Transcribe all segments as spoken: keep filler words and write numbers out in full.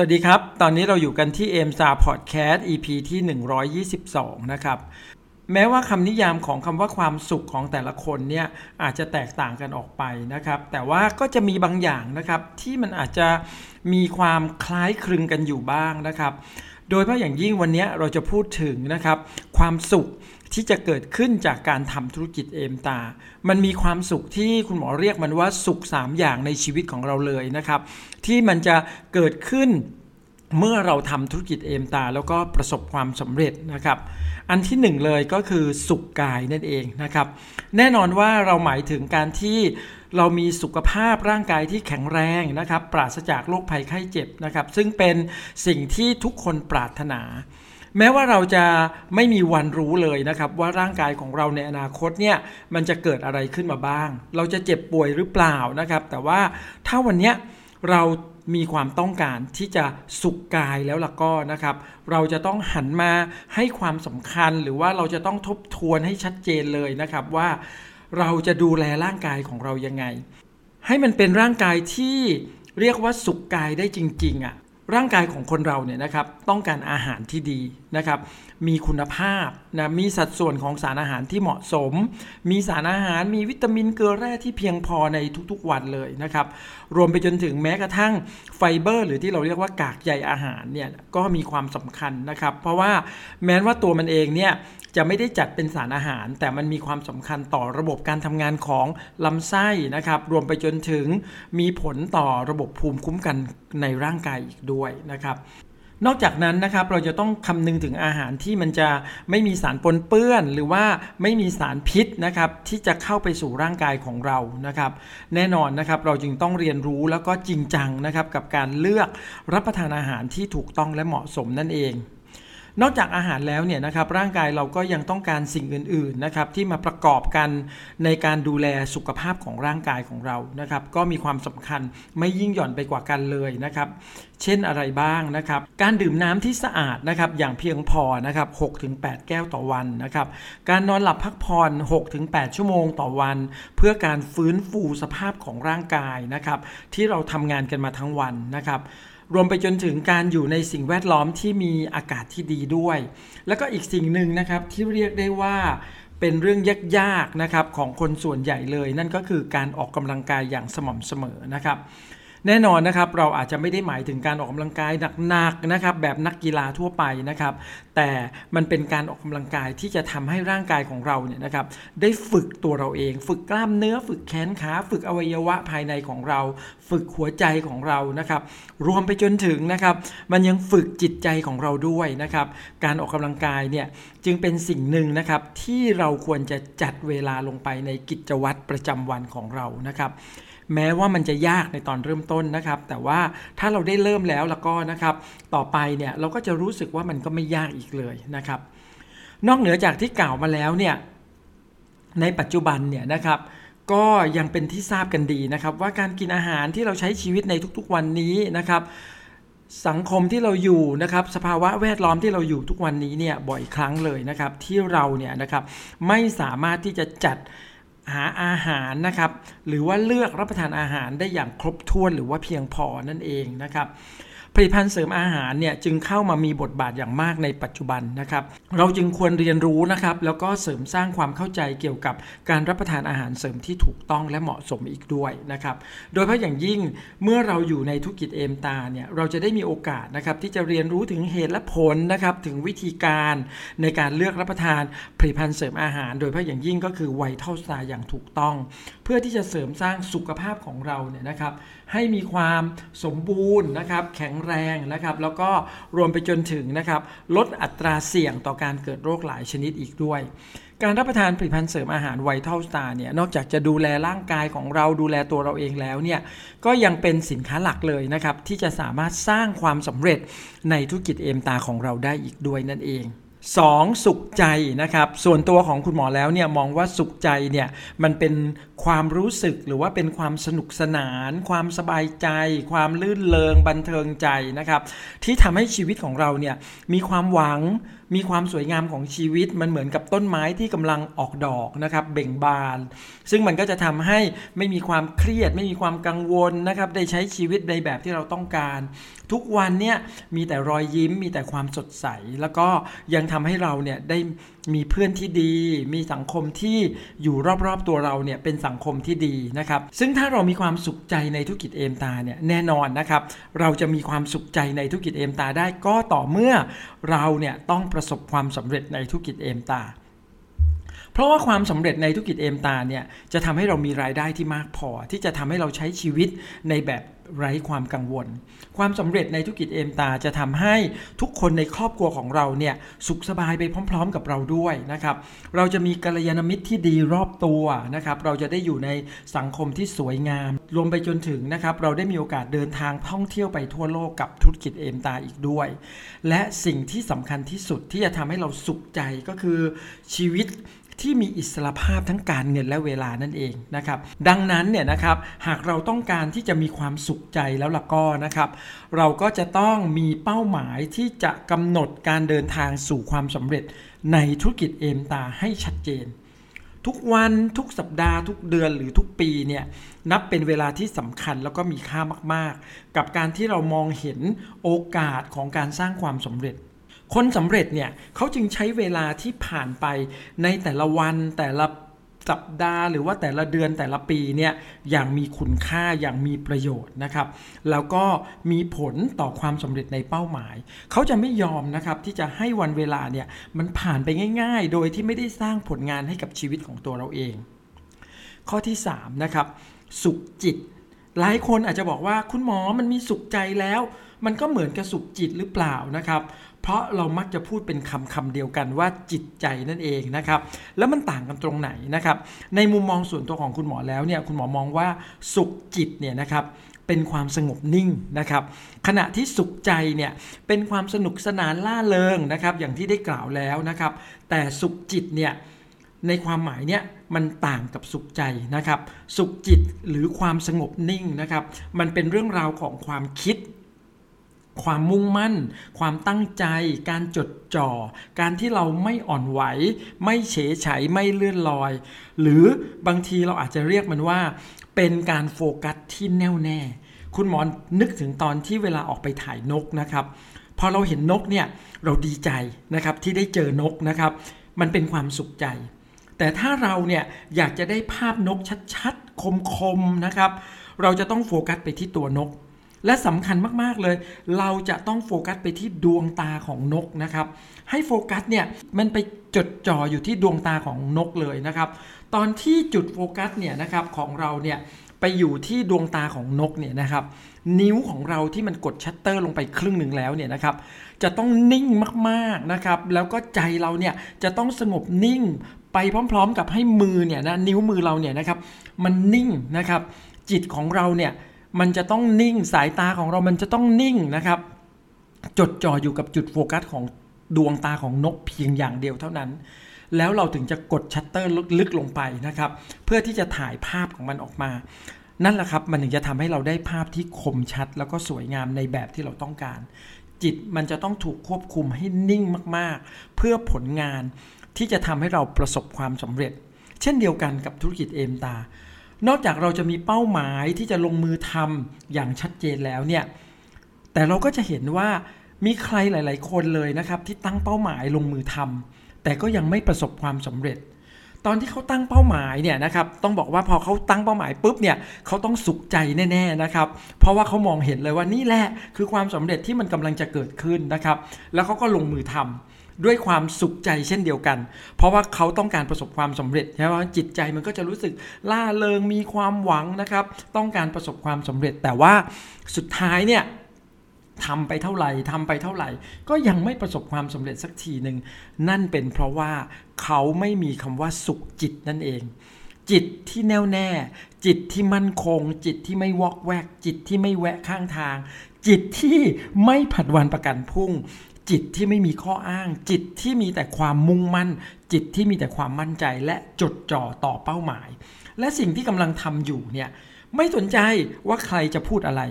สวัสดีครับตอนนี้เราอยู่กันที่ Aim Podcast อี พี ที่หนึ่งร้อยยี่สิบสองนะครับแม้ว่าคำนิยามของคำว่าความสุขของแต่ละคนเนี่ยอาจจะแตกต่างกันออกไปนะครับแต่ว่าก็จะมีบางอย่างนะครับที่มันอาจจะมีความคล้ายคลึงกันอยู่บ้างนะครับโดยเฉพาะอย่างยิ่งวันนี้เราจะพูดถึงนะครับความสุขที่จะเกิดขึ้นจากการทำธุรกิจเอมตามันมีความสุขที่คุณหมอเรียกมันว่าสุขสามอย่างในชีวิตของเราเลยนะครับที่มันจะเกิดขึ้นเมื่อเราทำธุรกิจเอมตาแล้วก็ประสบความสำเร็จนะครับอันที่หนึ่งเลยก็คือสุขกายนั่นเองนะครับแน่นอนว่าเราหมายถึงการที่เรามีสุขภาพร่างกายที่แข็งแรงนะครับปราศจากโรคภัยไข้เจ็บนะครับซึ่งเป็นสิ่งที่ทุกคนปรารถนาแม้ว่าเราจะไม่มีวันรู้เลยนะครับว่าร่างกายของเราในอนาคตเนี่ยมันจะเกิดอะไรขึ้นมาบ้างเราจะเจ็บป่วยหรือเปล่านะครับแต่ว่าถ้าวันนี้เรามีความต้องการที่จะสุขกายแล้วล่ะก็นะครับเราจะต้องหันมาให้ความสำคัญหรือว่าเราจะต้องทบทวนให้ชัดเจนเลยนะครับว่าเราจะดูแลร่างกายของเรายังไงให้มันเป็นร่างกายที่เรียกว่าสุขกายได้จริงๆอ่ะร่างกายของคนเราเนี่ยนะครับต้องการอาหารที่ดีนะครับมีคุณภาพนะมีสัดส่วนของสารอาหารที่เหมาะสมมีสารอาหารมีวิตามินเกลือแร่ที่เพียงพอในทุกๆวันเลยนะครับรวมไปจนถึงแม้กระทั่งไฟเบอร์หรือที่เราเรียกว่ากากใยอาหารเนี่ยก็มีความสำคัญนะครับเพราะว่าแม้ว่าตัวมันเองเนี่ยจะไม่ได้จัดเป็นสารอาหารแต่มันมีความสำคัญต่อระบบการทำงานของลำไส้นะครับรวมไปจนถึงมีผลต่อระบบภูมิคุ้มกันในร่างกายอีกด้วยนะครับนอกจากนั้นนะครับเราจะต้องคำนึงถึงอาหารที่มันจะไม่มีสารปนเปื้อนหรือว่าไม่มีสารพิษนะครับที่จะเข้าไปสู่ร่างกายของเรานะครับแน่นอนนะครับเราจึงต้องเรียนรู้แล้วก็จริงจังนะครับกับการเลือกรับประทานอาหารที่ถูกต้องและเหมาะสมนั่นเองนอกจากอาหารแล้วเนี่ยนะครับร่างกายเราก็ยังต้องการสิ่งอื่นๆนะครับที่มาประกอบกันในการดูแลสุขภาพของร่างกายของเรานะครับก็มีความสำคัญไม่ยิ่งหย่อนไปกว่ากันเลยนะครับเช่นอะไรบ้างนะครับการดื่มน้ำที่สะอาดนะครับอย่างเพียงพอนะครับ หกถึงแปด แก้วต่อวันนะครับการนอนหลับพักผ่อน หกถึงแปด ชั่วโมงต่อวันเพื่อการฟื้นฟูสภาพของร่างกายนะครับที่เราทำงานกันมาทั้งวันนะครับรวมไปจนถึงการอยู่ในสิ่งแวดล้อมที่มีอากาศที่ดีด้วยแล้วก็อีกสิ่งหนึ่งนะครับที่เรียกได้ว่าเป็นเรื่องยากๆนะครับของคนส่วนใหญ่เลยนั่นก็คือการออกกำลังกายอย่างสม่ำเสมอนะครับแน่นอนนะครับเราอาจจะไม่ได้หมายถึงการออกกำลังกายหนักๆนะครับแบบนักกีฬาทั่วไปนะครับแต่มันเป็นการออกกำลังกายที่จะทำให้ร่างกายของเราเนี่ยนะครับได้ฝึกตัวเราเองฝึกกล้ามเนื้อฝึกแขนขาฝึกอวัยวะภายในของเราฝึกหัวใจของเรานะครับรวมไปจนถึงนะครับมันยังฝึกจิตใจของเราด้วยนะครับการออกกำลังกายเนี่ยจึงเป็นสิ่งหนึ่งนะครับที่เราควรจะจัดเวลาลงไปในกิจวัตรประจำวันของเรานะครับแม้ว่ามันจะยากในตอนเริ่มต้นนะครับแต่ว่าถ้าเราได้เริ่มแล้วแล้วก็นะครับต่อไปเนี่ยเราก็จะรู้สึกว่ามันก็ไม่ยากอีกเลยนะครับนอกเหนือจากที่กล่าวมาแล้วเนี่ยในปัจจุบันเนี่ยนะครับก็ยังเป็นที่ทราบกันดีนะครับว่าการกินอาหารที่เราใช้ชีวิตในทุกๆวันนี้นะครับสังคมที่เราอยู่นะครับสภาวะแวดล้อมที่เราอยู่ทุกวันนี้เนี่ยบ่อยครั้งเลยนะครับที่เราเนี่ยนะครับไม่สามารถที่จะจัดหาอาหารนะครับหรือว่าเลือกรับประทานอาหารได้อย่างครบถ้วนหรือว่าเพียงพอนั่นเองนะครับผลิตภัณฑ์เสริมอาหารเนี่ยจึงเข้ามามีบทบาทอย่างมากในปัจจุบันนะครับเราจึงควรเรียนรู้นะครับแล้วก็เสริมสร้างความเข้าใจเกี่ยวกับการรับประทานอาหารเสริมที่ถูกต้องและเหมาะสมอีกด้วยนะครับโดยเฉพาะอย่างยิ่งเมื่อเราอยู่ในธุรกิจเอมตาเนี่ยเราจะได้มีโอกาสนะครับที่จะเรียนรู้ถึงเหตุและผลนะครับถึงวิธีการในการเลือกรับประทานผลิตภัณฑ์เสริมอาหารโดยเฉพาะอย่างยิ่งก็คือ Vital Star อย่างถูกต้องเพื่อที่จะเสริมสร้างสุขภาพของเราเนี่ยนะครับให้มีความสมบูรณ์นะครับแข็งแรงนะครับแล้วก็รวมไปจนถึงนะครับลดอัตราเสี่ยงต่อการเกิดโรคหลายชนิดอีกด้วยการรับประทานผลิตภัณฑ์เสริมอาหาร Vital Star เนี่ยนอกจากจะดูแลร่างกายของเราดูแลตัวเราเองแล้วเนี่ยก็ยังเป็นสินค้าหลักเลยนะครับที่จะสามารถสร้างความสำเร็จในธุรกิจเอมตาของเราได้อีกด้วยนั่นเองสองสุขใจนะครับส่วนตัวของคุณหมอแล้วเนี่ยมองว่าสุขใจเนี่ยมันเป็นความรู้สึกหรือว่าเป็นความสนุกสนานความสบายใจความลื่นเริงบันเทิงใจนะครับที่ทำให้ชีวิตของเราเนี่ยมีความหวัง มีความสวยงามของชีวิตมันเหมือนกับต้นไม้ที่กำลังออกดอกนะครับเบ่งบานซึ่งมันก็จะทำให้ไม่มีความเครียดไม่มีความกังวลนะครับได้ใช้ชีวิตในแบบที่เราต้องการทุกวันเนี่ยมีแต่รอยยิ้มมีแต่ความสดใสแล้วก็ยังทำให้เราเนี่ยได้มีเพื่อนที่ดีมีสังคมที่อยู่รอบๆตัวเราเนี่ยเป็นสังคมที่ดีนะครับซึ่งถ้าเรามีความสุขใจในธุรกิจเอมตาเนี่ยแน่นอนนะครับเราจะมีความสุขใจในธุรกิจเอมตาได้ก็ต่อเมื่อเราเนี่ยต้องประสบความสำเร็จในธุรกิจเอมตาเพราะว่าความสำเร็จในธุรกิจเอมตาเนี่ยจะทำให้เรามีรายได้ที่มากพอที่จะทำให้เราใช้ชีวิตในแบบไร้ความกังวลความสำเร็จในธุรกิจเอมตาจะทำให้ทุกคนในครอบครัวของเราเนี่ยสุขสบายไปพร้อมๆกับเราด้วยนะครับเราจะมีกัลยาณมิตรที่ดีรอบตัวนะครับเราจะได้อยู่ในสังคมที่สวยงามรวมไปจนถึงนะครับเราได้มีโอกาสเดินทางท่องเที่ยวไปทั่วโลกกับธุรกิจเอมตาอีกด้วยและสิ่งที่สำคัญที่สุดที่จะทำให้เราสุขใจก็คือชีวิตที่มีอิสรภาพทั้งการเงินและเวลานั่นเองนะครับดังนั้นเนี่ยนะครับหากเราต้องการที่จะมีความสุขใจแล้วล่ะก็นะครับเราก็จะต้องมีเป้าหมายที่จะกำหนดการเดินทางสู่ความสำเร็จในธุรกิจเอมตาให้ชัดเจนทุกวันทุกสัปดาห์ทุกเดือนหรือทุกปีเนี่ยนับเป็นเวลาที่สำคัญแล้วก็มีค่ามากๆกับการที่เรามองเห็นโอกาสของการสร้างความสำเร็จคนสำเร็จเนี่ยเขาจึงใช้เวลาที่ผ่านไปในแต่ละวันแต่ละสัปดาห์หรือว่าแต่ละเดือนแต่ละปีเนี่ยอย่างมีคุณค่าอย่างมีประโยชน์นะครับแล้วก็มีผลต่อความสำเร็จในเป้าหมายเขาจะไม่ยอมนะครับที่จะให้วันเวลาเนี่ยมันผ่านไปง่ายๆโดยที่ไม่ได้สร้างผลงานให้กับชีวิตของตัวเราเองข้อที่สามนะครับสุขจิตหลายคนอาจจะบอกว่าคุณหมอมันมีสุขใจแล้วมันก็เหมือนกับสุขจิตหรือเปล่านะครับเพราะเรามักจะพูดเป็นคำคำเดียวกันว่าจิตใจนั่นเองนะครับแล้วมันต่างกันตรงไหนนะครับในมุมมองส่วนตัวของคุณหมอแล้วเนี่ยคุณหมอมองว่าสุขจิตเนี่ยนะครับเป็นความสงบนิ่งนะครับขณะที่สุขใจเนี่ยเป็นความสนุกสนานล่าเริงนะครับอย่างที่ได้กล่าวแล้วนะครับแต่สุขจิตเนี่ยในความหมายเนี่ยมันต่างกับสุขใจนะครับสุขจิตหรือความสงบนิ่งนะครับมันเป็นเรื่องราวของความคิดความมุ่งมั่นความตั้งใจการจดจ่อการที่เราไม่อ่อนไหวไม่เฉยเฉยไม่เลื่อนลอยหรือบางทีเราอาจจะเรียกมันว่าเป็นการโฟกัสที่แน่วแน่คุณหมอนึกถึงตอนที่เวลาออกไปถ่ายนกนะครับพอเราเห็นนกเนี่ยเราดีใจนะครับที่ได้เจอนกนะครับมันเป็นความสุขใจแต่ถ้าเราเนี่ยอยากจะได้ภาพนกชัดๆคมๆนะครับเราจะต้องโฟกัสไปที่ตัวนกและสำคัญมากๆเลยเราจะต้องโฟกัสไปที่ดวงตาของนกนะครับให้โฟกัสเนี่ยมันไปจดจ่ออยู่ที่ดวงตาของนกเลยนะครับตอนที่จุดโฟกัสเนี่ยนะครับของเราเนี่ยไปอยู่ที่ดวงตาของนกเนี่ยนะครับนิ้วของเราที่มันกดชัตเตอร์ลงไปครึ่งนึงแล้วเนี่ยนะครับจะต้องนิ่งมากๆนะครับแล้วก็ใจเราเนี่ยจะต้องสงบนิ่งไปพร้อมๆกับให้มือเนี่ยนะนิ้วมือเราเนี่ยนะครับมันนิ่งนะครับจิตของเราเนี่ยมันจะต้องนิ่งสายตาของเรามันจะต้องนิ่งนะครับจดจ่ออยู่กับจุดโฟกัสของดวงตาของนกเพียงอย่างเดียวเท่านั้นแล้วเราถึงจะกดชัตเตอร์ลึกลงไปนะครับเพื่อที่จะถ่ายภาพของมันออกมานั่นแหละครับมันถึงจะทำให้เราได้ภาพที่คมชัดแล้วก็สวยงามในแบบที่เราต้องการจิตมันจะต้องถูกควบคุมให้นิ่งมากๆเพื่อผลงานที่จะทำให้เราประสบความสำเร็จเช่นเดียวกันกับธุรกิจเอมตานอกจากเราจะมีเป้าหมายที่จะลงมือทำอย่างชัดเจนแล้วเนี่ยแต่เราก็จะเห็นว่ามีใครหลายๆคนเลยนะครับที่ตั้งเป้าหมายลงมือทำแต่ก็ยังไม่ประสบความสำเร็จตอนที่เขาตั้งเป้าหมายเนี่ยนะครับต้องบอกว่าพอเขาตั้งเป้าหมายปุ๊บเนี่ยเขาต้องสุขใจแน่ๆนะครับเพราะว่าเขามองเห็นเลยว่านี่แหละคือความสำเร็จที่มันกำลังจะเกิดขึ้นนะครับแล้วเขาก็ลงมือทำด้วยความสุขใจเช่นเดียวกันเพราะว่าเขาต้องการประสบความสำเร็จใช่ไหมจิตใจมันก็จะรู้สึกล่าเริงมีความหวังนะครับต้องการประสบความสำเร็จแต่ว่าสุดท้ายเนี่ยทำไปเท่าไหร่ทำไปเท่าไหร่ก็ยังไม่ประสบความสำเร็จสักทีนึงนั่นเป็นเพราะว่าเขาไม่มีคำว่าสุขจิตนั่นเองจิตที่แน่วแน่จิตที่มั่นคงจิตที่ไม่วอกแวกจิตที่ไม่แวะข้างทางจิตที่ไม่ผัดวันประกันพรุ่งจิตที่ไม่มีข้ออ้างจิตที่มีแต่ความมุ่งมั่นจิตที่มีแต่ความมั่นใจและจดจ่อต่อเป้าหมายและสิ่งที่กำลังทำอยู่เนี่ย ไม่สนใจว่าใครจะพูดอะไร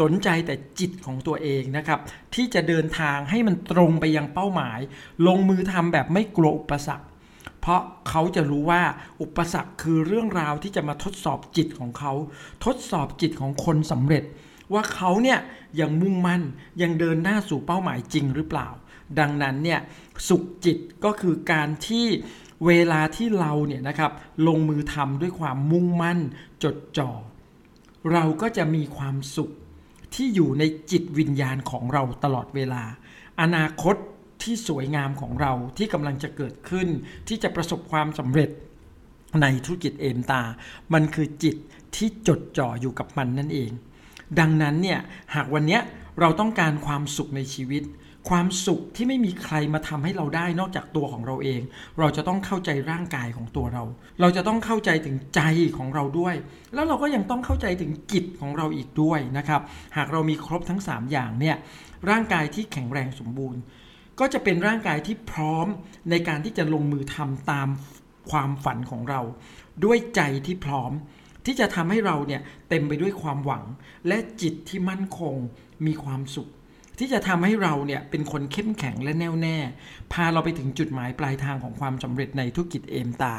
สนใจแต่จิตของตัวเองนะครับที่จะเดินทางให้มันตรงไปยังเป้าหมายลงมือทำแบบไม่กลัวอุปสรรคเพราะเขาจะรู้ว่าอุปสรรคคือเรื่องราวที่จะมาทดสอบจิตของเขาทดสอบจิตของคนสำเร็จว่าเขาเนี่ยยังมุ่งมั่นยังเดินหน้าสู่เป้าหมายจริงหรือเปล่าดังนั้นเนี่ยสุขจิตก็คือการที่เวลาที่เราเนี่ยนะครับลงมือทำด้วยความมุ่งมั่นจดจ่อเราก็จะมีความสุขที่อยู่ในจิตวิญญาณของเราตลอดเวลาอนาคตที่สวยงามของเราที่กำลังจะเกิดขึ้นที่จะประสบความสำเร็จในธุรกิจเอมตามันคือจิตที่จดจ่ออยู่กับมันนั่นเองดังนั้นเนี่ยหากวันนี้เราต้องการความสุขในชีวิตความสุขที่ไม่มีใครมาทำให้เราได้นอกจากตัวของเราเองเราจะต้องเข้าใจร่างกายของตัวเราเราจะต้องเข้าใจถึงใจของเราด้วยแล้วเราก็ยังต้องเข้าใจถึงจิตของเราอีกด้วยนะครับหากเรามีครบทั้งสามอย่างเนี่ยร่างกายที่แข็งแรงสมบูรณ์ก็จะเป็นร่างกายที่พร้อมในการที่จะลงมือทำตามความฝันของเราด้วยใจที่พร้อมที่จะทำให้เราเนี่ยเต็มไปด้วยความหวังและจิตที่มั่นคงมีความสุขที่จะทำให้เราเนี่ยเป็นคนเข้มแข็งและแน่วแน่พาเราไปถึงจุดหมายปลายทางของความสำเร็จในธุรกิจเอมตา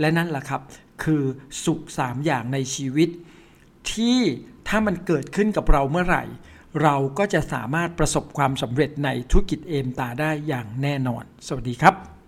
และนั่นแหละครับคือสุขสามอย่างในชีวิตที่ถ้ามันเกิดขึ้นกับเราเมื่อไหร่เราก็จะสามารถประสบความสำเร็จในธุรกิจเอมตาได้อย่างแน่นอนสวัสดีครับ